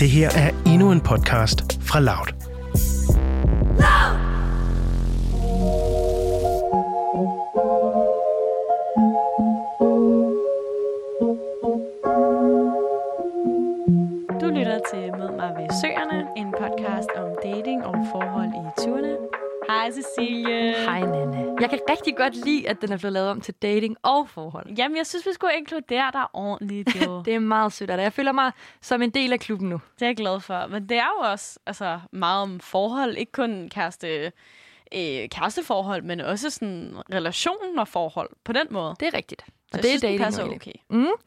Det her er endnu en podcast fra Loud. Du lytter til Mød mig ved søerne, en podcast om dating og forhold i 20'erne. Hej Cecilie. Hej Nanna. Jeg kan rigtig godt lide, at den er blevet lavet om til dating og forhold. Jamen, jeg synes, vi skulle inkludere dig ordentligt, jo. Det er meget sødt af dig. Jeg føler mig som en del af klubben nu. Det er jeg glad for. Men det er jo også meget om forhold. Ikke kun kæresteforhold, men også sådan relationen og forhold på den måde. Det er rigtigt. Og det er dating, passer okay.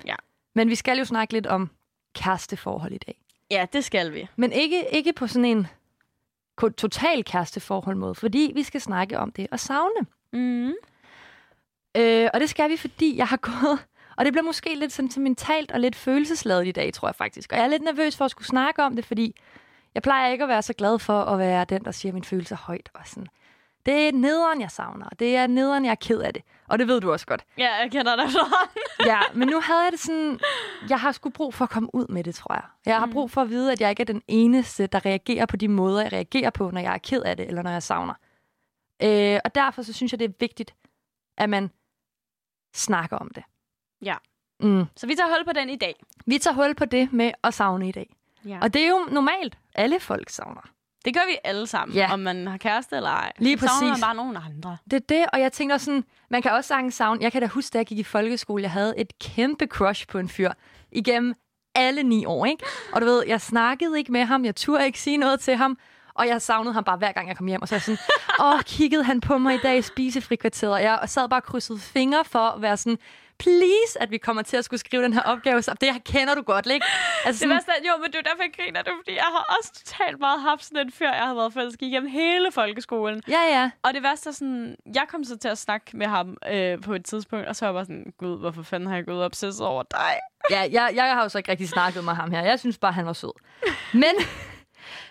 Ja. Men vi skal jo snakke lidt om kæresteforhold i dag. Ja, det skal vi. Men ikke på sådan en total kæresteforhold måde, fordi vi skal snakke om det at savne. Og det skal vi, fordi jeg har gået, og det bliver måske lidt sentimentalt og lidt følelsesladet i dag, tror jeg faktisk. Og jeg er lidt nervøs for at skulle snakke om det, fordi jeg plejer ikke at være så glad for at være den, der siger mine følelser højt og sådan. Det er nederen, jeg savner, og det er nederen, jeg er ked af det. Og det ved du også godt. Ja, jeg kender dig sådan. Ja, men nu havde jeg det sådan, jeg har sgu brug for at komme ud med det, tror jeg. Jeg har brug for at vide, at jeg ikke er den eneste, der reagerer på de måder, jeg reagerer på, når jeg er ked af det, eller når jeg savner. Og derfor så synes jeg, det er vigtigt, at man snakker om det. Ja. Så vi tager hul på den i dag. Vi tager hul på det med at savne i dag. Ja. Og det er jo normalt, alle folk savner. Det gør vi alle sammen, ja. Om man har kæreste eller ej. Lige præcis. Så savner man bare nogen andre. Det er det, og jeg tænkte også sådan, man kan også sagtens savne. Jeg kan da huske, da jeg gik i folkeskole, jeg havde et kæmpe crush på en fyr igennem alle 9 år, ikke? Og du ved, jeg snakkede ikke med ham, jeg turde ikke sige noget til ham, og jeg savnede ham bare hver gang, jeg kom hjem. Og så sådan, kiggede han på mig i dag i spisefrikvarteret, og jeg sad bare og krydsede fingre for at være sådan, please, at vi kommer til at skulle skrive den her opgave. Så det her kender du godt, ikke? Altså, det var sådan, jo, men du, derfor griner du, fordi jeg har også totalt meget haft sådan en fyr, jeg har været fælles igennem hele folkeskolen. Ja, ja. Og det værste sådan, jeg kom så til at snakke med ham på et tidspunkt, og så var jeg bare sådan, gud, hvorfor fanden har jeg gået obsess over dig? Ja, jeg har jo så ikke rigtig snakket med ham her. Jeg synes bare, han var sød. Men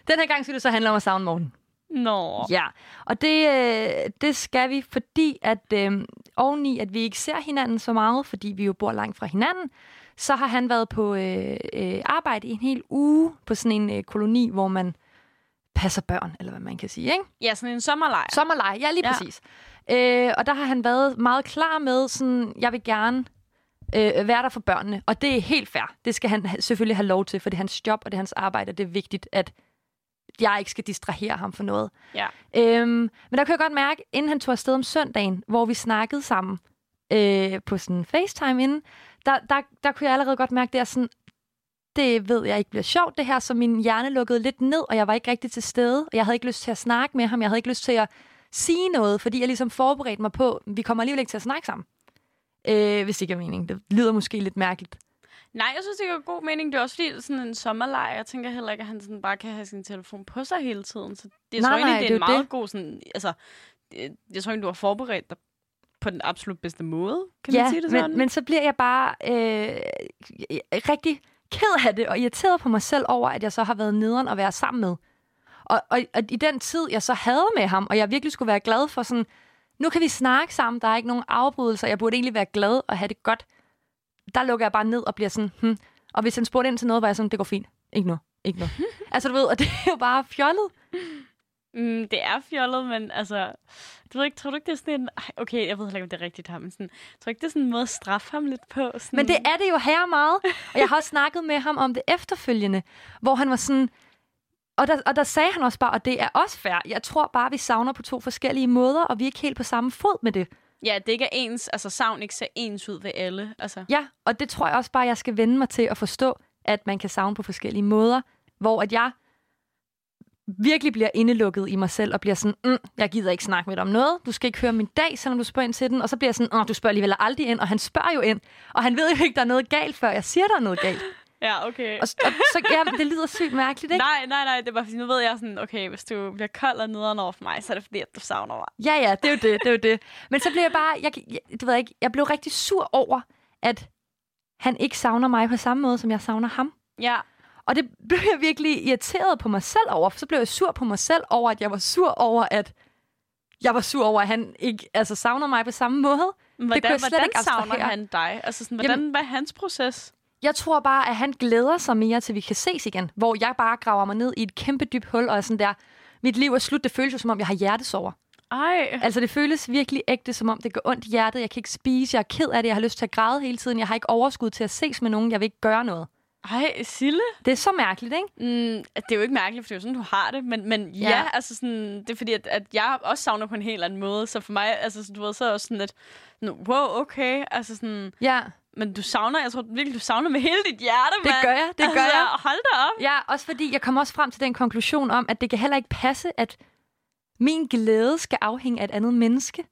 den her gang skulle det så handle om at savne Morten. Nå. Ja, og det skal vi, fordi at oveni, at vi ikke ser hinanden så meget, fordi vi jo bor langt fra hinanden, så har han været på arbejde i en hel uge på sådan en koloni, hvor man passer børn, eller hvad man kan sige, ikke? Ja, sådan en sommerlejr. Sommerlejr, ja, lige præcis. Og der har han været meget klar med, sådan, jeg vil gerne være der for børnene, og det er helt fair. Det skal han selvfølgelig have lov til, for det er hans job, og det er hans arbejde, og det er vigtigt, at jeg ikke skal distrahere ham for noget. Ja. Men der kunne jeg godt mærke, inden han tog afsted om søndagen, hvor vi snakkede sammen på sådan FaceTime inden, der kunne jeg allerede godt mærke, det er sådan, det ved jeg ikke bliver sjovt, det her, så min hjerne lukkede lidt ned, og jeg var ikke rigtig til stede, og jeg havde ikke lyst til at snakke med ham, jeg havde ikke lyst til at sige noget, fordi jeg ligesom forberedte mig på, vi kommer alligevel ikke til at snakke sammen. Hvis det ikke er meningen. Det lyder måske lidt mærkeligt. Nej, jeg synes, det er god mening. Det er også fordi, sådan en sommerlejr, jeg tænker heller ikke, at han sådan bare kan have sin telefon på sig hele tiden. Så jeg tror egentlig, det er en meget god sådan, altså, jeg tror egentlig, du har forberedt dig på den absolut bedste måde, kan man sige det sådan? Ja, men så bliver jeg bare rigtig ked af det, og irriteret på mig selv over, at jeg så har været nederen at være sammen med. Og i den tid, jeg så havde med ham, og jeg virkelig skulle være glad for sådan, nu kan vi snakke sammen, der er ikke nogen afbrydelser, jeg burde egentlig være glad og have det godt. Der lukker jeg bare ned og bliver sådan, Og hvis han spurgte ind til noget, var jeg sådan, det går fint. Ikke nu. Altså, du ved, og det er jo bare fjollet. Det er fjollet, men altså, du ved ikke, tror du ikke, det er sådan en, okay, jeg ved heller ikke, om det er rigtigt her, men sådan, tror du ikke, det er sådan en måde at straffe ham lidt på? Sådan. Men det er det jo her meget, og jeg har også snakket med ham om det efterfølgende, hvor han var sådan, og der sagde han også bare, og det er også fair, jeg tror bare, vi savner på 2 forskellige måder, og vi er ikke helt på samme fod med det. Ja, det ikke er ens, altså savn ikke ser ens ud ved alle. Altså. Ja, og det tror jeg også bare, jeg skal vende mig til at forstå, at man kan savne på forskellige måder, hvor at jeg virkelig bliver indelukket i mig selv, og bliver sådan, jeg gider ikke snakke med dig om noget, du skal ikke høre min dag, selvom du spørger ind til den, og så bliver jeg sådan, du spørger alligevel aldrig ind, og han spørger jo ind, og han ved jo ikke, der er noget galt, før jeg siger, der er noget galt. Ja, okay. Og så, jamen, det lyder sygt mærkeligt, ikke? Nej, det er bare fordi, nu ved jeg sådan, okay, hvis du bliver kold og nederen over for mig, så er det fordi, at du savner mig. Ja, det er jo det. Men så blev jeg bare, jeg blev rigtig sur over, at han ikke savner mig på samme måde, som jeg savner ham. Ja. Og det blev jeg virkelig irriteret på mig selv over, for så blev jeg sur på mig selv over, at jeg var sur over, at han ikke savner mig på samme måde. Hvordan savner han dig? Altså sådan, hvordan var hans proces? Jeg tror bare, at han glæder sig mere til, vi kan ses igen. Hvor jeg bare graver mig ned i et kæmpe dybt hul, og er sådan der, mit liv er slut. Det føles jo, som om jeg har hjertesover. Ej. Altså, det føles virkelig ægte, som om det gør ondt i hjertet. Jeg kan ikke spise, jeg er ked af det, jeg har lyst til at græde hele tiden. Jeg har ikke overskud til at ses med nogen, jeg vil ikke gøre noget. Ej, Sille. Det er så mærkeligt, ikke? Mm, det er jo ikke mærkeligt, for det er jo sådan, du har det. Men ja, ja, altså sådan, det er fordi, at jeg også savner på en helt anden måde. Så for mig, altså sådan, du ved, så er det også sådan lidt, wow, okay, altså sådan... Ja. Men du savner, jeg tror virkelig, du savner med hele dit hjerte, mand. Det gør jeg. Hold da op. Ja, også fordi jeg kommer også frem til den konklusion om, at det kan heller ikke passe, at min glæde skal afhænge af et andet menneske.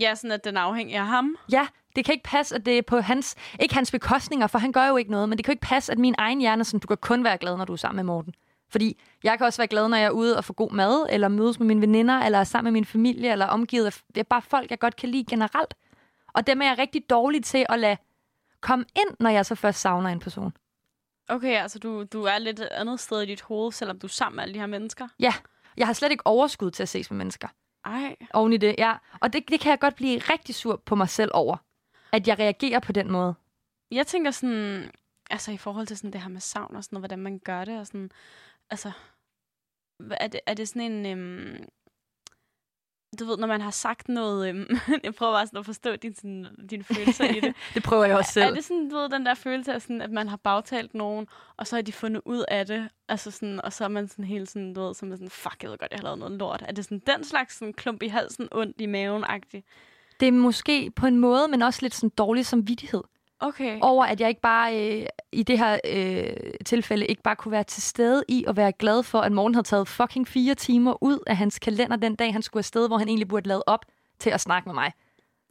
Ja, sådan at den afhænger af ham. Ja, det kan ikke passe, at det er på hans, ikke hans bekostninger, for han gør jo ikke noget, men det kan ikke passe, at min egen hjerne sådan, du kan kun være glad, når du er sammen med Morten. Fordi jeg kan også være glad, når jeg er ude og får god mad, eller mødes med mine veninder, eller er sammen med min familie, eller omgivet af bare folk, jeg godt kan lide generelt. Og dem er jeg rigtig dårlig til at lade komme ind, når jeg så først savner en person. Okay, altså du er lidt et andet sted i dit hoved, selvom du er sammen med alle de her mennesker? Ja, jeg har slet ikke overskud til at ses med mennesker. Ej. Oven i det, ja. Og det kan jeg godt blive rigtig sur på mig selv over, at jeg reagerer på den måde. Jeg tænker sådan, altså i forhold til sådan det her med savn og sådan noget, hvordan man gør det og sådan, altså, er det sådan en, du ved, når man har sagt noget, jeg prøver bare sådan at forstå dine følelser i det. Det prøver jeg også selv. Er det sådan, du ved, den der følelse af sådan, at man har bagtalt nogen, og så har de fundet ud af det, altså sådan, og så er man sådan hele sådan, du ved, så er man sådan, fuck, jeg ved godt, jeg har lavet noget lort. Er det sådan den slags sådan, klump i halsen, ondt i maven-agtigt? Det er måske på en måde, men også lidt sådan dårlig samvittighed. Okay. Over, at jeg ikke bare i det her tilfælde ikke bare kunne være til stede i og være glad for, at Morten havde taget fucking 4 timer ud af hans kalender den dag, han skulle afsted, hvor han egentlig burde lade op til at snakke med mig.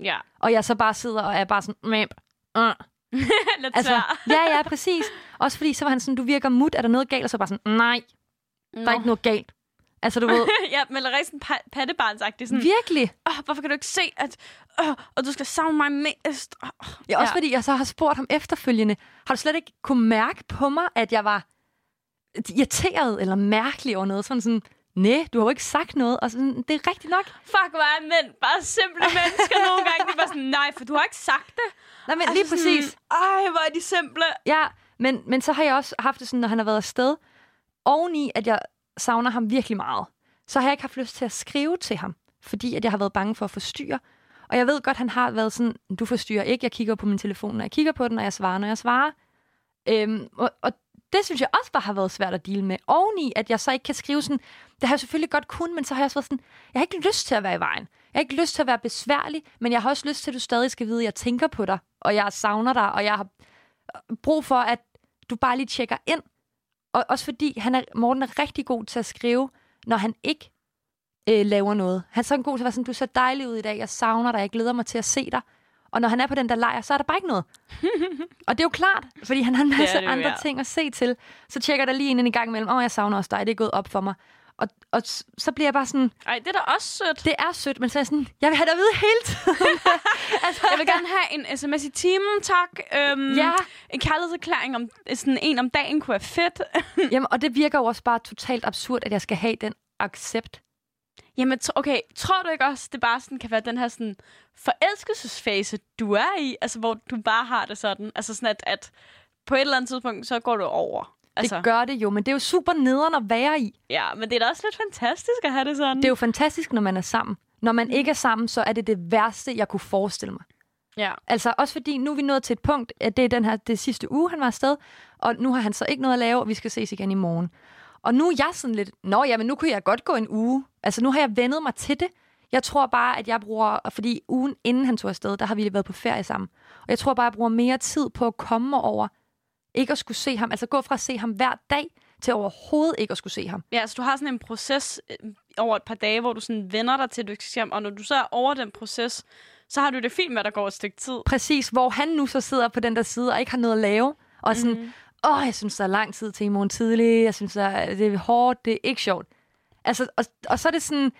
Ja. Og jeg så bare sidder og er bare sådan... altså, ja, præcis. Også fordi så var han sådan, du virker mut, er der noget galt? Og så bare sådan, nej, der er ikke noget galt. Altså, du ved... ja, men rigtig sådan pattebarnsagtigt. Sådan, virkelig? Hvorfor kan du ikke se, at og du skal savne mig mest? Ja, også fordi jeg så har spurgt ham efterfølgende. Har du slet ikke kunne mærke på mig, at jeg var irriteret eller mærkelig over noget? Sådan, nej, du har jo ikke sagt noget. Og sådan, det er rigtigt nok. Fuck, hvor er mænd bare simple mennesker nogle gange. De var sådan, nej, for du har ikke sagt det. Nej, men altså, lige præcis. Sådan, ej, hvor er de simple. Ja, men så har jeg også haft det sådan, når han har været afsted. Oveni, at jeg savner ham virkelig meget. Så har jeg ikke haft lyst til at skrive til ham, fordi at jeg har været bange for at forstyrre. Og jeg ved godt, han har været sådan, du forstyrrer ikke, jeg kigger på min telefon, når jeg kigger på den, og jeg svarer, når jeg svarer. Og det synes jeg også bare har været svært at deale med. Oveni, at jeg så ikke kan skrive sådan, det har jeg selvfølgelig godt kun, men så har jeg også været sådan, jeg har ikke lyst til at være i vejen. Jeg har ikke lyst til at være besværlig, men jeg har også lyst til, at du stadig skal vide, at jeg tænker på dig, og jeg savner dig, og jeg har brug for, at du bare lige tjekker ind. Og også fordi Morten er rigtig god til at skrive, når han ikke laver noget. Han er sådan god til at være sådan, du ser dejlig ud i dag, jeg savner dig, jeg glæder mig til at se dig. Og når han er på den der lejr, så er der bare ikke noget. Og det er jo klart, fordi han har en masse andre ting at se til. Så tjekker der lige en gang imellem, jeg savner også dig, det er gået op for mig. Og så bliver jeg bare sådan... Ej, det er da også sødt. Det er sødt, men så er jeg sådan, jeg vil have dig at vide hele tiden. Altså, jeg vil gerne have en sms i timen, tak. En kærlighedserklæring om sådan en om dagen kunne være fedt. Jamen, og det virker jo også bare totalt absurd, at jeg skal have den accept. Jamen, okay, tror du ikke også, det bare sådan kan være den her sådan forelskelsesfase, du er i? Altså, hvor du bare har det sådan. Altså sådan, at på et eller andet tidspunkt, så går du over. Altså. Det gør det jo, men det er jo super nederen at være i. Ja, men det er da også lidt fantastisk at have det sådan. Det er jo fantastisk, når man er sammen. Når man ikke er sammen, så er det det værste, jeg kunne forestille mig. Ja. Altså også fordi, nu er vi nået til et punkt, at det er det sidste uge, han var afsted, og nu har han så ikke noget at lave, og vi skal ses igen i morgen. Og nu er jeg sådan lidt, men nu kunne jeg godt gå en uge. Altså nu har jeg vendet mig til det. Jeg tror bare, at jeg bruger, fordi ugen inden han tog afsted, der har vi været på ferie sammen. Og jeg tror bare, jeg bruger mere tid på at komme mig over, ikke at skulle se ham, altså gå fra at se ham hver dag, til overhovedet ikke at skulle se ham. Ja, altså du har sådan en proces over et par dage, hvor du sådan vender dig til, at du ikke skal se ham, og når du så er over den proces, så har du det fint med, at der går et stykke tid. Præcis, hvor han nu så sidder på den der side, og ikke har noget at lave, og sådan, jeg synes, der er lang tid til i morgen tidlig, jeg synes, det er hårdt, det er ikke sjovt. Altså, og så er det sådan,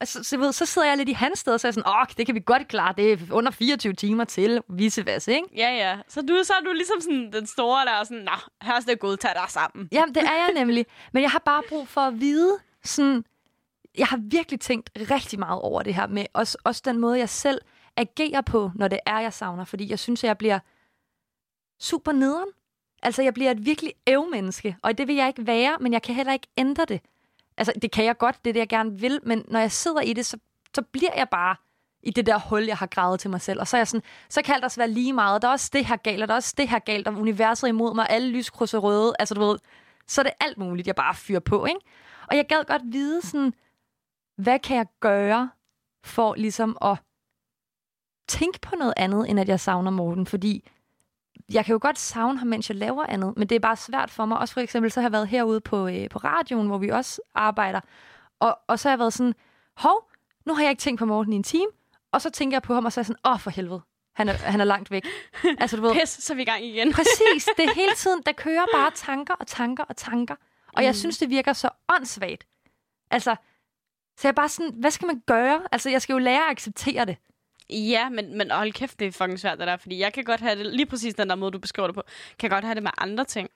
altså, så sidder jeg lidt i hans sted, og så er jeg sådan, det kan vi godt klare, det er under 24 timer til, vice versa, ikke? Ja, så er du ligesom sådan den store, der er sådan, her er det godt, tag dig sammen. Jamen, det er jeg nemlig, men jeg har bare brug for at vide, sådan, jeg har virkelig tænkt rigtig meget over det her, med også den måde, jeg selv agerer på, når det er, jeg savner, fordi jeg synes, at jeg bliver super nederen. Altså, jeg bliver et virkelig ævmenneske, og det vil jeg ikke være, men jeg kan heller ikke ændre det. Altså, det kan jeg godt, det er det, jeg gerne vil, men når jeg sidder i det, så bliver jeg bare i det der hul, jeg har gravet til mig selv. Og så er jeg sådan, så kan det også være lige meget. Der er også det her galt, og der er også det her galt, og universet imod mig, alle lyskrydser røde. Altså, du ved, så er det alt muligt, jeg bare fyrer på, ikke? Og jeg gad godt vide sådan, hvad kan jeg gøre for ligesom at tænke på noget andet, end at jeg savner Morten, fordi jeg kan jo godt savne ham, mens jeg laver andet, men det er bare svært for mig. Også for eksempel, så har jeg været herude på radioen, hvor vi også arbejder, og så har jeg været sådan, hov, nu har jeg ikke tænkt på Morten i en time, og så tænker jeg på ham, og så er jeg sådan, for helvede, han er langt væk. Altså, du ved, pis, så er vi i gang igen. Præcis, det er hele tiden, der kører bare tanker og tanker og tanker, og jeg synes, det virker så åndssvagt. Altså, så jeg bare sådan, hvad skal man gøre? Altså, jeg skal jo lære at acceptere det. Ja, men hold kæft, det er fucking svært, det der, fordi jeg kan godt have det, lige præcis den der måde, du beskriver det på, kan godt have det med andre ting.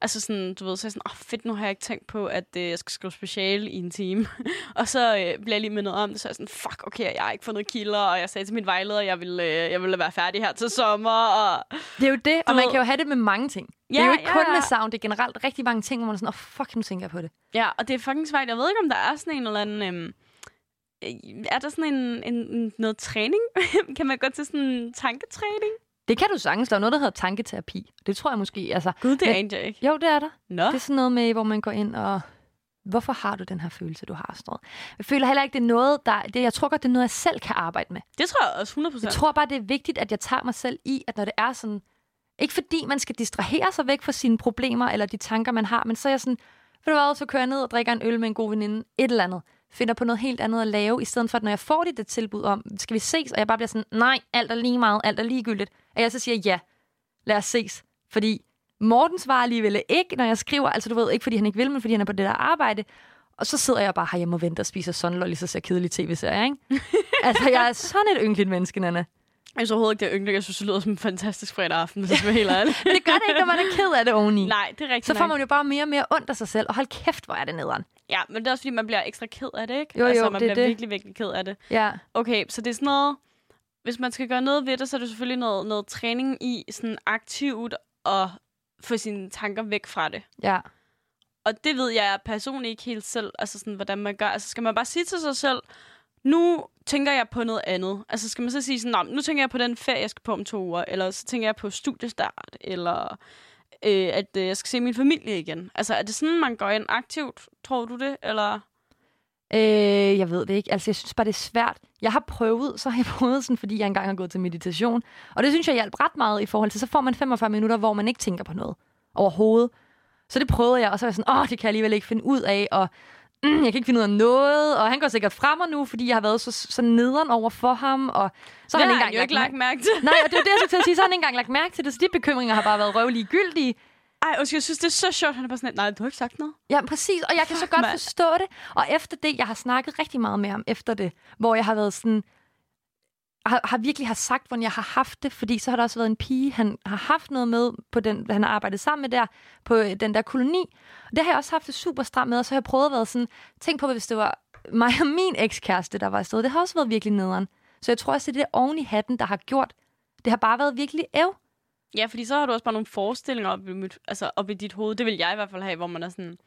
Altså sådan, du ved, så er sådan, fedt, nu har jeg ikke tænkt på, at jeg skal skrive speciale i en time. Og så bliver jeg lige mindet om det, så er sådan, fuck, okay, jeg har ikke fundet kilder, og jeg sagde til min vejleder, jeg ville være færdig her til sommer. Og det er jo det, og man kan jo have det med mange ting. Ja, det er jo ikke kun med savn, det er generelt rigtig mange ting, hvor man er sådan, fuck, nu tænker jeg på det. Ja, og det er fucking svært. Jeg ved ikke, om der er sådan en eller anden... Er der sådan en noget træning? Kan man gå til sådan en tanketræning? Det kan du sagtens. Der er noget, der hedder tanketerapi. Det tror jeg måske. Altså, gud, det aner jeg ikke. Jo, det er der. Nå. Det er sådan noget med, hvor man går ind og... Hvorfor har du den her følelse, du har? Sådan noget. Jeg føler heller ikke, det er noget, jeg tror godt, det er noget, jeg selv kan arbejde med. Det tror jeg også, 100%. Jeg tror bare, det er vigtigt, at jeg tager mig selv i, at når det er sådan... Ikke fordi man skal distrahere sig væk fra sine problemer, eller de tanker, man har, men så er jeg sådan... Ved du hvad, så kører jeg ned og drikker en øl med en god veninde, et eller andet. Finder på noget helt andet at lave, i stedet for, at når jeg får det tilbud om, skal vi ses? Og jeg bare bliver sådan, nej, alt er lige meget, alt er ligegyldigt. Og jeg så siger, ja, lad os ses. Fordi Morten svarer alligevel ikke, når jeg skriver, altså du ved, ikke fordi han ikke vil, men fordi han er på det der arbejde. Og så sidder jeg bare herhjemme og venter og spiser sunlolly, så ser kedelige tv-serier, ikke? Altså, jeg er sådan et ynkeligt menneske, Nanna. Jeg synes overhovedet ikke, det er. Jeg synes, det lyder som en fantastisk fredag aften, hvis jeg er helt ærlig. Men det gør det ikke, når man er ked af det oveni. Nej, det er rigtigt. Så får man jo bare mere og mere ondt af sig selv, og hold kæft, hvor er det nederen. Ja, men det er også, fordi man bliver ekstra ked af det, ikke? Jo, altså, man bliver virkelig, virkelig ked af det. Ja. Okay, så det er sådan noget... Hvis man skal gøre noget ved det, så er det selvfølgelig noget træning i sådan aktivt at få sine tanker væk fra det. Ja. Og det ved jeg personligt ikke helt selv, altså sådan, hvordan man gør. Altså, skal man bare sige til sig selv... Nu tænker jeg på noget andet. Altså skal man så sige sådan, nu tænker jeg på den ferie, jeg skal på om 2 uger, eller så tænker jeg på studiestart, eller at jeg skal se min familie igen. Altså er det sådan, man går ind aktivt? Tror du det, eller? Jeg ved det ikke. Altså jeg synes bare, det er svært. Jeg har prøvet sådan, fordi jeg engang har gået til meditation, og det synes jeg hjalp ret meget i forhold til, så får man 45 minutter, hvor man ikke tænker på noget overhovedet. Så det prøvede jeg, og så var jeg sådan, det kan jeg alligevel ikke finde ud af, og jeg kan ikke finde ud af noget, og han går sikkert frem nu, fordi jeg har været så nederen over for ham, og så har han engang ikke lagt mærke til. Nej, og det er det, jeg skulle til at sige, så har han engang lagt mærke til det, så de bekymringer har bare været røvlige gyldige. Ej, og jeg synes, det er så sjovt, han er bare sådan, nej, du har ikke sagt noget. Ja, præcis, og jeg kan så godt forstå det, og efter det, jeg har snakket rigtig meget med ham efter det, hvor jeg har været sådan, har virkelig har sagt, hvordan jeg har haft det, fordi så har der også været en pige, han har haft noget med, på den, han har arbejdet sammen med der, på den der koloni. Og det har jeg også haft det super stramt med, og så har jeg prøvet at være sådan, tænk på, hvis det var mig og min ekskæreste, der var afsted. Det har også været virkelig nederen. Så jeg tror også, det er oven i hatten, der har gjort. Det har bare været virkelig æv. Ja, fordi så har du også bare nogle forestillinger op i dit hoved. Det vil jeg i hvert fald have, hvor man er sådan...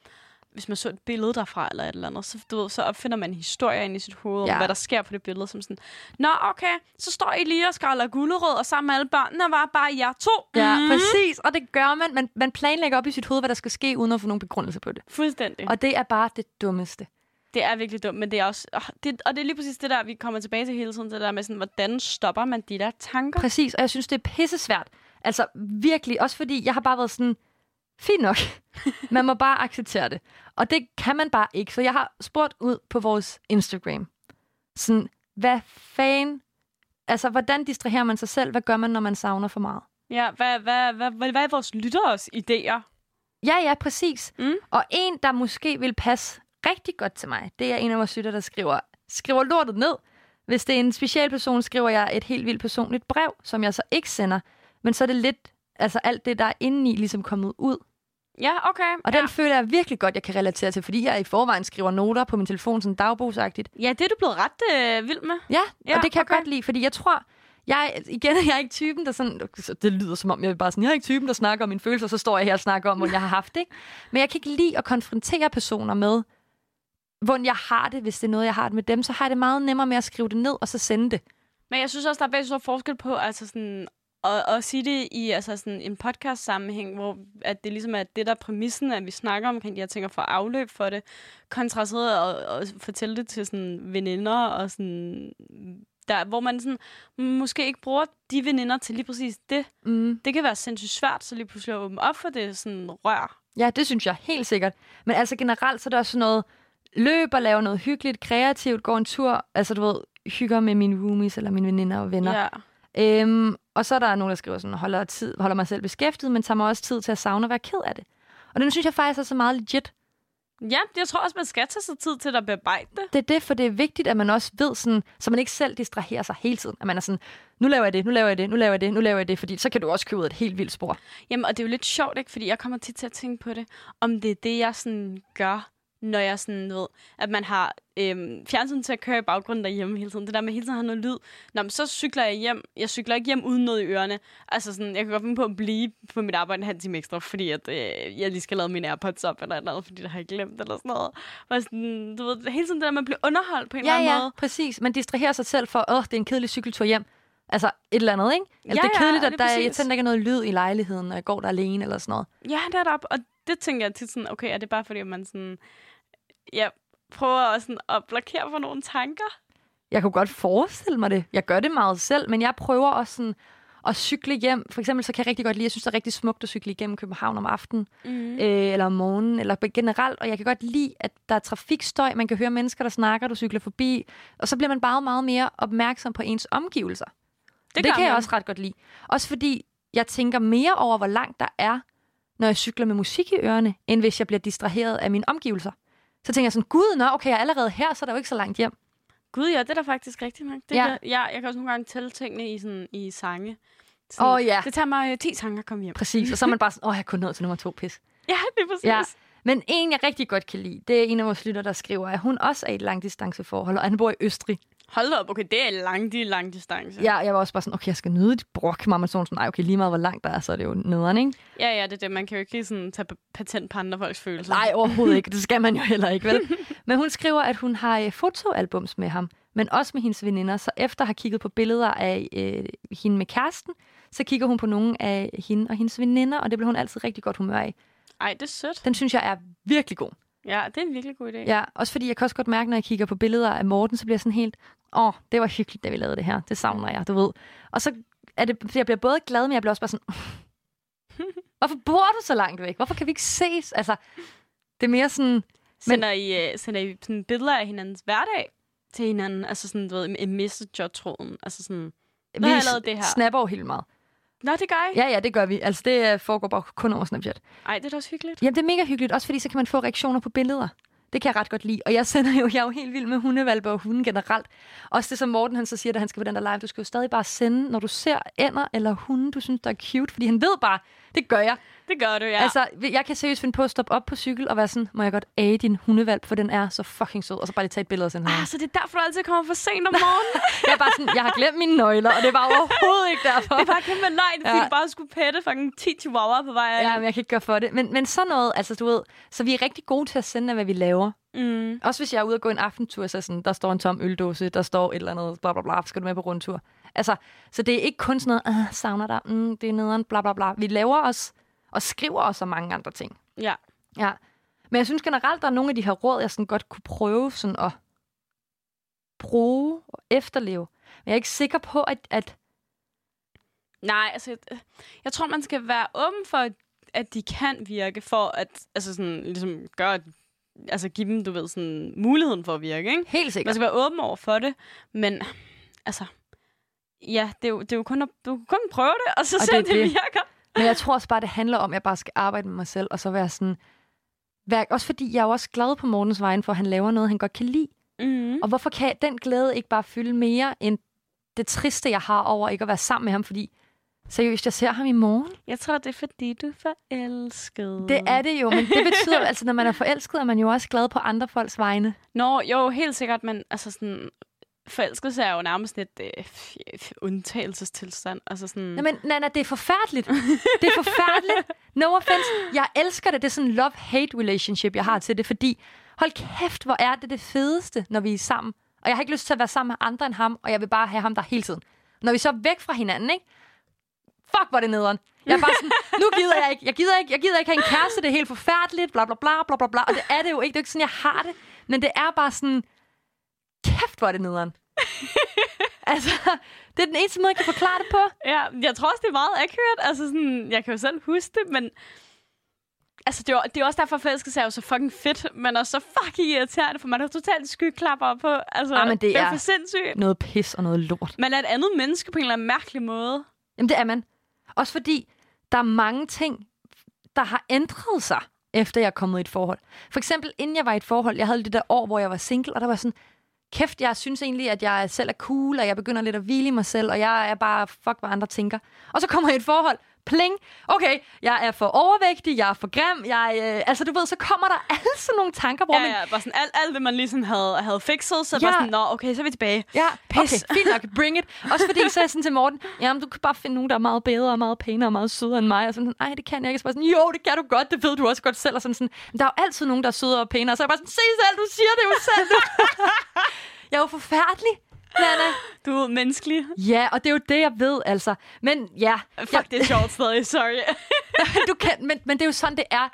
Hvis man så et billede derfra eller et eller andet, så, du ved, så opfinder man historier ind i sit hoved, om hvad der sker på det billede, som sådan, nå okay, så står I lige og skræller gulerød, og sammen med alle børnene var bare jer 2. Ja, præcis, og det gør man. Man planlægger op i sit hoved, hvad der skal ske, uden at få nogen begrundelse på det. Fuldstændig. Og det er bare det dummeste. Det er virkelig dumt, men det er også... Og det er lige præcis det der, vi kommer tilbage til hele tiden, det der med sådan, hvordan stopper man de der tanker? Præcis, og jeg synes, det er pissesvært. Altså virkelig, også fordi jeg har bare været sådan... Fint nok. Man må bare acceptere det. Og det kan man bare ikke. Så jeg har spurgt ud på vores Instagram. Sådan, hvad fanden... Altså, hvordan distraherer man sig selv? Hvad gør man, når man savner for meget? Ja, hvad er vores lytteres idéer? Ja, præcis. Mm. Og en, der måske vil passe rigtig godt til mig, det er en af vores lytter, der skriver lortet ned. Hvis det er en specialperson, skriver jeg et helt vildt personligt brev, som jeg så ikke sender. Men så er det lidt... Altså alt det, der er indeni, ligesom kommet ud. Ja, okay. Og den føler jeg virkelig godt, jeg kan relatere til, fordi jeg i forvejen skriver noter på min telefon, sådan dagbogsagtigt. Ja, det er du blevet ret vild med. Ja, og det kan jeg godt lide, fordi jeg tror, Jeg er ikke typen, der sådan... Det lyder som om, jeg er ikke typen, der snakker om mine følelser, så står jeg her og snakker om, hvordan jeg har haft det. Men jeg kan ikke lide at konfrontere personer med, hvordan jeg har det, hvis det er noget, jeg har det med dem. Så har jeg det meget nemmere med at skrive det ned, og så sende det. Men jeg synes også, der er væsentlig stor forskel på, altså sådan... Og sige det i altså sådan en podcast-sammenhæng, hvor at det ligesom er det, der er præmissen, at vi snakker omkring de her ting og får afløb for det, kontrasteret og fortælle det til sådan veninder, og sådan, der, hvor man sådan, måske ikke bruger de veninder til lige præcis det. Mm. Det kan være sindssygt svært, så lige pludselig at åbne op for det sådan rør. Ja, det synes jeg helt sikkert. Men altså generelt, så er der også noget løb og lave noget hyggeligt, kreativt, gå en tur, altså du ved, hygger med mine roomies eller mine veninder og venner. Ja. Og så er der nogen, der skriver sådan, holder mig selv beskæftiget, men tager mig også tid til at savne og være ked af det. Og den synes jeg faktisk er så meget legit. Ja, jeg tror også, man skal tage sig tid til at bearbejde det. Det er det, for det er vigtigt, at man også ved sådan, så man ikke selv distraherer sig hele tiden. At man er sådan, nu laver jeg det, fordi så kan du også købe ud et helt vildt spor. Jamen, og det er jo lidt sjovt, ikke? Fordi jeg kommer tit til at tænke på det, om det er det, jeg sådan gør, når jeg sådan ved, at man har fjernsynet til at køre i baggrunden derhjemme hele tiden. Det der med hele tiden har noget lyd. Nå, men så cykler jeg hjem. Jeg cykler ikke hjem uden noget i ørerne. Altså sådan, jeg kan godt finde på at blive på mit arbejde en halv time ekstra, fordi at, jeg lige skal lade mine AirPods op eller noget, fordi der har jeg glemt eller sådan noget. Og sådan, du ved, hele tiden det der, man bliver underholdt på en eller anden måde. Ja, præcis. Man distraherer sig selv for, det er en kedelig cykeltur hjem. Altså et eller andet, ikke? Eller, ja, det er kedeligt, at jeg tænder ikke noget lyd i lejligheden, når jeg går der alene eller sådan noget. Ja, derop. Og det tænker jeg tit sådan, okay, er det bare fordi, at man sådan... Jeg prøver også sådan at blokere for nogle tanker. Jeg kunne godt forestille mig det. Jeg gør det meget selv, men jeg prøver også sådan at cykle hjem. For eksempel så kan jeg rigtig godt lide, jeg synes, det er rigtig smukt at cykle igennem København om aftenen, eller om morgenen, eller generelt. Og jeg kan godt lide, at der er trafikstøj. Man kan høre mennesker, der snakker, du cykler forbi. Og så bliver man bare meget mere opmærksom på ens omgivelser. Det kan jeg også ret godt lide. Også fordi jeg tænker mere over, hvor langt der er, når jeg cykler med musik i ørerne, end hvis jeg bliver distraheret af mine omgivelser. Så tænker jeg sådan, gud, nå, okay, jeg er allerede her, så er der jo ikke så langt hjem. Gud, ja, det er da faktisk rigtigt nok. Det ja. Jeg kan også nogle gange tælle tingene i sange. Ja. Det tager mig 10 sange at komme hjem. Præcis, og så er man bare sådan, jeg er kun nået til nummer 2, pis. Ja, det er præcis. Ja. Men en, jeg rigtig godt kan lide, det er en af vores lytter, der skriver, at hun også er i et langdistanceforhold, og han bor i Østrig. Hold op, okay, det er lang distance. Ja, jeg var også bare sådan, okay, jeg skal nyde dit brok, mamma, sådan, nej, okay, lige meget, hvor langt der er, så er det jo nederen, ikke? Ja, det er det, man kan jo ikke lige sådan tage patent på andre folks følelser. Nej, overhovedet ikke, det skal man jo heller ikke, vel? Men hun skriver, at hun har fotoalbums med ham, men også med hendes veninder, så efter at have kigget på billeder af hende med kæresten, så kigger hun på nogle af hende og hendes veninder, og det bliver hun altid rigtig godt humør af. Ej, det er sødt. Den synes jeg er virkelig god. Ja, det er en virkelig god idé. Ja, også fordi jeg kan også godt mærke, når jeg kigger på billeder af Morten, så bliver sådan helt, det var hyggeligt, da vi lavede det her. Det savner jeg, du ved. Og så er det, jeg bliver både glad, men jeg bliver også bare sådan, hvorfor bor du så langt væk? Hvorfor kan vi ikke ses? Altså, det er mere sådan... Sender I sådan billeder af hinandens hverdag til hinanden? Altså sådan, du ved, en messenger-tråden. Altså sådan, vi har lavet det her. Snapper jo helt meget. Nå, det gør I? Ja, det gør vi. Altså, det foregår bare kun over Snapchat. Ej, det er da også hyggeligt. Jamen, det er mega hyggeligt, også fordi så kan man få reaktioner på billeder. Det kan jeg ret godt lide. Og jeg er jo helt vild med hundevalpe og hunden generelt. Også det, som Morten han så siger, da han skal på den der live, du skal jo stadig bare sende, når du ser ænder eller hunde, du synes, der er cute. Fordi han ved bare, det gør jeg. Det gør du, ja. Altså, jeg kan seriøst finde på at stoppe op på cykel og være sådan, må jeg godt æde din hundevalp, for den er så fucking sød. Og så bare lige tage et billede og sende ham. Så det er derfor, du altid kommer for sent om morgenen? Jeg er bare sådan, jeg har glemt mine nøgler, og det var overhovedet ikke derfor. Det var bare kæmpe løgn, fordi du bare skulle pætte fucking 10 chihuahua på vej. Ja, men jeg kan ikke gøre for det. Men sådan noget, altså du ved, så vi er rigtig gode til at sende, hvad vi laver. Mm. Også hvis jeg er ude og gå en aftentur, så sådan, der står en tom øldåse, der står et eller andet, bla bla bla, skal du med på rundtur? Altså, så det er ikke kun sådan noget, savner dig, det er nederen, bla bla bla. Vi laver os og skriver også om mange andre ting. Ja. Ja. Men jeg synes generelt, der er nogle af de her råd, jeg sådan godt kunne prøve sådan at bruge og efterleve. Men jeg er ikke sikker på, at... Nej, altså... Jeg tror, man skal være åben for, at de kan virke, for at altså sådan, ligesom gøre... Altså give dem, du ved, sådan muligheden for at virke, ikke? Helt sikkert. Man skal være åben over for det, men altså... Ja, det er jo kun at... Du kan kun prøve det, og så se, det virker. Men jeg tror også bare, det handler om, at jeg bare skal arbejde med mig selv, og så være sådan... Også fordi jeg er jo også glad på Mortens vejen, for at han laver noget, han godt kan lide. Mm. Og hvorfor kan den glæde ikke bare fylde mere, end det triste, jeg har over ikke at være sammen med ham? Fordi seriøst, jeg ser ham i morgen. Jeg tror, det er fordi, du er forelsket. Det er det jo, men det betyder altså, når man er forelsket, er man jo også glad på andre folks vegne. Nå, jo, helt sikkert, men altså sådan... forelskelse er jo nærmest et undtagelsestilstand. Altså sådan... Jamen, Nana, det er forfærdeligt. Det er forfærdeligt. No offense. Jeg elsker det. Det er sådan en love-hate relationship, jeg har til det, fordi hold kæft, hvor er det det fedeste, når vi er sammen. Og jeg har ikke lyst til at være sammen med andre end ham, og jeg vil bare have ham der hele tiden. Når vi så er væk fra hinanden, ikke? Fuck, hvor det nederen. Jeg er bare sådan, nu gider jeg ikke. Jeg gider ikke have en kæreste, det er helt forfærdeligt, bla bla bla bla bla bla. Og det er det jo ikke. Det er ikke sådan, jeg har det. Men det er bare sådan, kæft, hvor er det nederen. Altså, det er den eneste måde, jeg kan forklare det på. Ja, jeg tror også, det er meget accurate. Altså sådan, jeg kan jo selv huske det, men... Altså, det er også derfor, at forelskelse er jo så fucking fedt, men også så fucking irriterende, for man har totalt skyklapper på. Altså, ja, men det er for sindssygt. Noget pis og noget lort. Man er et andet menneske på en eller anden mærkelig måde. Jamen, det er man. Også fordi, der er mange ting, der har ændret sig, efter jeg er kommet i et forhold. For eksempel, inden jeg var i et forhold, jeg havde det der år, hvor jeg var single, og der var sådan... Kæft, jeg synes egentlig, at jeg selv er cool, og jeg begynder lidt at hvile i mig selv, og jeg er bare, fuck, hvad andre tænker. Og så kommer jeg i et forhold. Pling. Okay, jeg er for overvægtig, jeg er for grim, altså du ved, så kommer der alle sådan nogle tanker, hvor man... Ja, bare sådan alt det, man lige sådan havde fikset, så bare sådan, nå, okay, så er vi tilbage. Ja, pis. Okay, fint nok, bring it. Også fordi, så er jeg sådan til Morten, jamen, du kan bare finde nogen, der er meget bedre, og meget pænere, og meget sødere end mig, og sådan, nej, det kan jeg ikke. Så bare sådan, jo, det kan du godt, det ved du også godt selv, og sådan, der er jo altid nogen, der er sødere og pænere, og så er jeg bare sådan, se selv, du siger det jo selv. Jeg er jo forfærdelig. Nana. Du er menneskelig. Ja, og det er jo det, jeg ved, altså. Men ja. Fuck, det er sjovt stadig, sorry. Du kan, men det er jo sådan, det er.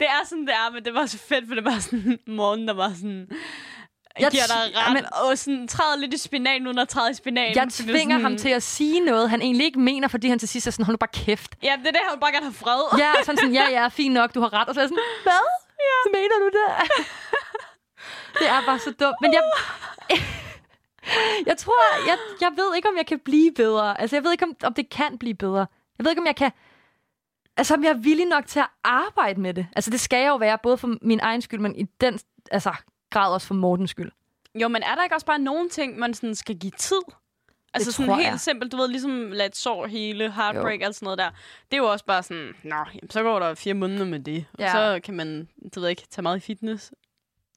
Det er sådan, det er, men det var så fedt, for det var sådan morgen, der var sådan... Jeg giver dig ret, men, og sådan træder lidt i spinalen, uden at træde i spinalen. Jeg tvinger sådan... ham til at sige noget, han egentlig ikke mener, fordi han til sidst er sådan, hold nu bare kæft. Ja, det er det, han bare gerne have fred. Ja, sådan, ja, fint nok, du har ret. Og så er sådan, hvad? Ja. Mener du det? Det er bare så dumt. Men jeg... Jeg tror, jeg ved ikke, om jeg kan blive bedre. Altså, jeg ved ikke, om det kan blive bedre. Jeg ved ikke, om jeg kan... Altså, om jeg er villig nok til at arbejde med det. Altså, det skal jeg jo være, både for min egen skyld, men i den grad også for Mortens skyld. Jo, men er der ikke også bare nogen ting, man sådan skal give tid? Altså, sådan helt simpelt, du ved, ligesom lad et sår hele, heartbreak og sådan noget der. Det er jo også bare sådan, nå, jamen, så går der 4 måneder med det. Og så kan man, du ved ikke, tage meget i fitness.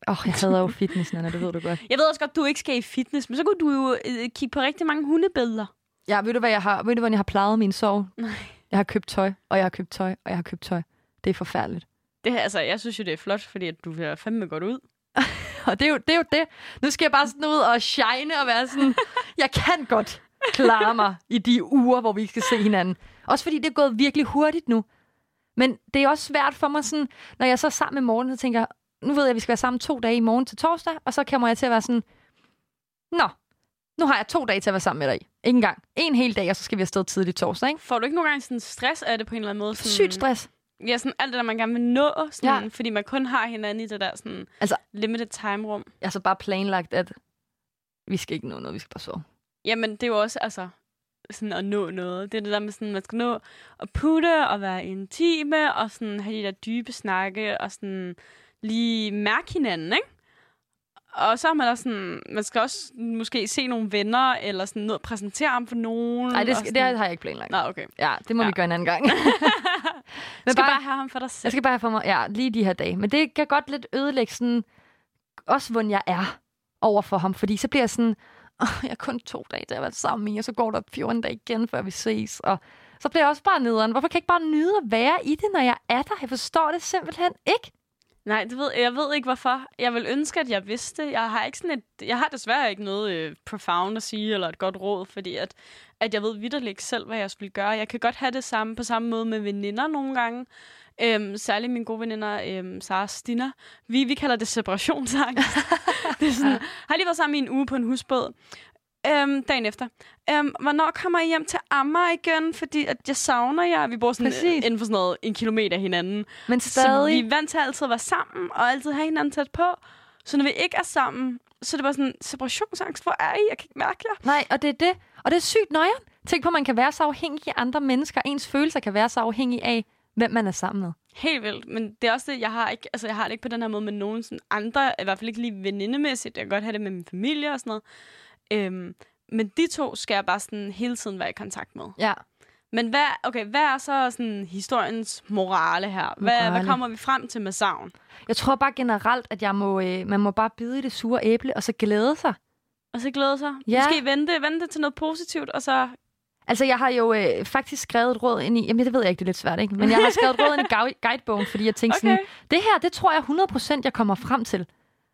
Jeg hader jo fitness, Nana, det ved du godt. Jeg ved også godt, du ikke skal i fitness, men så kunne du jo kigge på rigtig mange hundebilleder. Ja, ved du, hvad jeg har? Ved du, hvordan jeg har plejet min sorg? Nej. Jeg har købt tøj, og jeg har købt tøj, og jeg har købt tøj. Det er forfærdeligt. Det her, altså, jeg synes jo, det er flot, fordi at du bliver fandme godt ud. Og det er jo det. Nu skal jeg bare sådan ud og shine og være sådan, jeg kan godt klare mig i de uger, hvor vi skal se hinanden. Også fordi det er gået virkelig hurtigt nu. Men det er også svært for mig sådan, når jeg så er sammen med Morten, så tænker jeg, nu ved jeg, at vi skal være sammen 2 dage i morgen til torsdag, og så kommer jeg til at være sådan, nå, nu har jeg 2 dage til at være sammen med dig. Ikke engang. 1 hel dag, og så skal vi afsted tidligt torsdag, ikke? Får du ikke nogen gange sådan stress af det på en eller anden måde? Sådan, sygt stress. Ja, sådan alt det, der man gerne vil nå, sådan, fordi man kun har hinanden i det der sådan altså, limited time-rum. Altså bare planlagt, at vi skal ikke nå noget, vi skal bare sove. Jamen, det er jo også, altså... sådan at nå noget. Det er det der med sådan, man skal nå at putte og være intime og sådan have de der dybe snakke og sådan lige mærke hinanden, ikke? Og så har man også sådan, man skal også måske se nogle venner eller sådan noget, præsentere ham for nogen. Nej, det har jeg ikke planlagt. Nå, okay. Ja, det må vi gøre en anden gang. Du skal bare have ham for dig selv. Jeg skal bare have for mig, lige de her dage. Men det kan godt lidt ødelægge sådan, også hvordan jeg er over for ham, fordi så bliver jeg sådan, jeg har kun 2 dage, der har været sammen med, og så går der 14 dage igen, før vi ses. Og så bliver jeg også bare nederen. Hvorfor kan jeg ikke bare nyde at være i det, når jeg er der? Jeg forstår det simpelthen ikke. Nej, jeg ved ikke, hvorfor. Jeg vil ønske, at jeg vidste det. Jeg har desværre ikke noget profound at sige, eller et godt råd, fordi at jeg ved vitterligt ikke selv, hvad jeg skulle gøre. Jeg kan godt have det samme på samme måde med veninder nogle gange. Særligt mine gode veninder, Sara og Stina. Vi kalder det separationsangst. Det er sådan, jeg har lige været sammen i en uge på en husbåd. Dagen efter. Hvornår kommer I hjem til Amager igen? Fordi at jeg savner jer. Vi bor sådan inden for sådan noget 1 kilometer af hinanden. Men stadig. Så vi er vant til altid at være sammen, og altid have hinanden tæt på. Så når vi ikke er sammen, så er det bare sådan, separationsangst, hvor er I? Jeg kan ikke mærke jer. Nej, og det er det. Og det er sygt nøjeren. Tænk på, at man kan være så afhængig af andre mennesker. Ens følelser kan være så afhængig af, hvem man er sammen med. Helt vildt, men det er også det, jeg har det ikke på den her måde med nogen sådan andre, i hvert fald ikke lige venindemæssigt. Jeg kan godt have det med min familie og sådan noget. Men de to skal jeg bare sådan hele tiden være i kontakt med. Ja. Men hvad er så sådan historiens morale her? Hvad kommer vi frem til med savn? Jeg tror bare generelt, at man må bare bide i det sure æble og så glæde sig. Og så glæde sig. Ja. Måske vente til noget positivt, og så... Altså, jeg har jo faktisk skrevet et råd ind i... Jamen, det ved jeg ikke, det er lidt svært, ikke? Men jeg har skrevet et råd ind i guidebogen, fordi jeg tænkte sådan... Det her, det tror jeg 100%, jeg kommer frem til.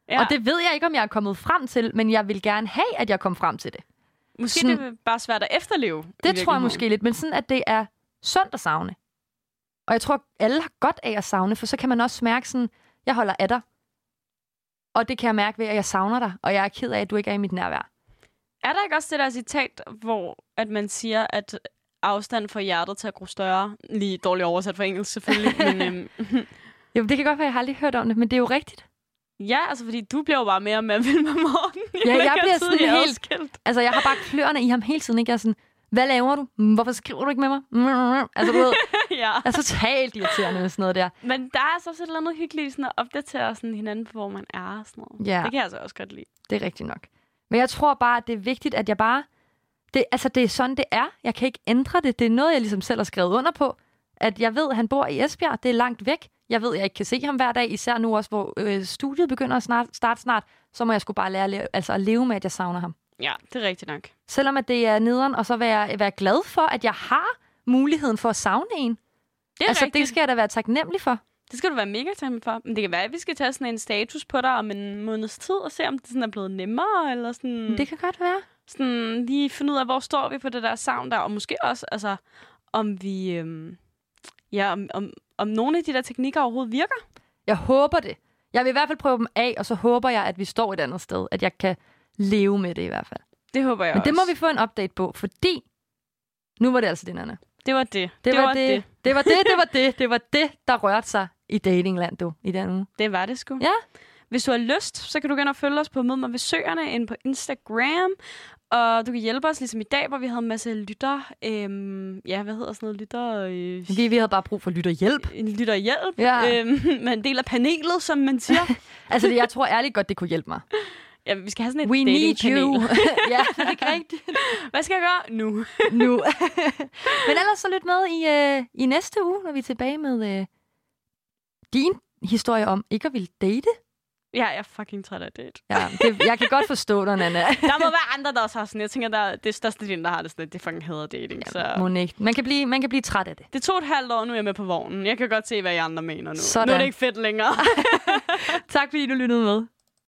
Ja. Og det ved jeg ikke, om jeg er kommet frem til, men jeg vil gerne have, at jeg kom frem til det. Måske sådan, det er bare svært at efterleve. Det tror jeg måske lidt, men sådan, at det er sundt at savne. Og jeg tror, alle har godt af at savne, for så kan man også mærke sådan... Jeg holder af dig. Og det kan jeg mærke ved, at jeg savner dig, og jeg er ked af, at du ikke er i mit nærvær. Er der ikke også det der citat, hvor at man siger, at afstand får hjertet til at gro større? Lige dårligt oversat for engelsk, selvfølgelig. Jo, det kan godt være, jeg har aldrig hørt om det, men det er jo rigtigt. Ja, altså fordi du bliver jo bare mere med at ville med Morten. Ja, jeg bliver sådan helt... Altså, jeg har bare kløerne i ham hele tiden, ikke? Jeg er sådan, hvad laver du? Hvorfor skriver du ikke med mig? Altså, du ved... Ja. Jeg er totalt irriterende med sådan noget der. Men der er så et eller andet hyggeligt sådan at opdatere sådan hinanden på, hvor man er og sådan noget. Ja. Det kan jeg altså også godt lide. Det er rigtigt nok. Men jeg tror bare, at det er vigtigt, at jeg bare... Det er sådan, det er. Jeg kan ikke ændre det. Det er noget, jeg ligesom selv har skrevet under på. At jeg ved, at han bor i Esbjerg. Det er langt væk. Jeg ved, at jeg ikke kan se ham hver dag. Især nu også, hvor studiet begynder at starte snart. Så må jeg sgu bare lære at leve med, at jeg savner ham. Ja, det er rigtigt nok. Selvom at det er nederen, og så være glad for, at jeg har muligheden for at savne en. Det er altså, rigtigt. Det skal jeg da være taknemmelig for. Det skal du være mega taknemmelig for. Men det kan være, at vi skal tage sådan en status på dig om en måneds tid, og se, om det sådan er blevet nemmere, eller sådan... Det kan godt være. Sådan lige finde ud af, hvor står vi på det der savn der, og måske også, altså, om vi... om nogle af de der teknikker overhovedet virker. Jeg håber det. Jeg vil i hvert fald prøve dem af, og så håber jeg, at vi står et andet sted, at jeg kan leve med det i hvert fald. Det håber jeg også. Men det må vi få en update på, fordi nu var det altså din, Anna. Det var det. Det var det, der rørte sig i datingland, du, i den uge. Det var det sgu. Ja. Hvis du har lyst, så kan du gerne følge os på Mød mig ved søerne inde på Instagram. Og du kan hjælpe os ligesom i dag, hvor vi havde en masse lytter. Vi havde bare brug for lytterhjælp. Lytterhjælp. Ja. Med en del af panelet, som man siger. Altså, jeg tror ærligt godt, det kunne hjælpe mig. Ja, vi skal have sådan et datingpanel. Ja, det er ikke rigtigt. Hvad skal jeg gøre? Nu. Men ellers så lyt med i næste uge, når vi er tilbage med din historie om ikke at ville date. Ja, jeg er fucking træt af date. Ja, jeg kan godt forstå dig, Nanna. Der må være andre, der også har sådan. Jeg tænker, det største del, der har det sådan, det fucking hader dating. Ja, må ikke. Man kan blive træt af det. Det tog 2,5 år, nu er jeg med på vognen. Jeg kan godt se, hvad I andre mener nu. Sådan. Nu er det ikke fedt længere. Tak fordi du lyttede med.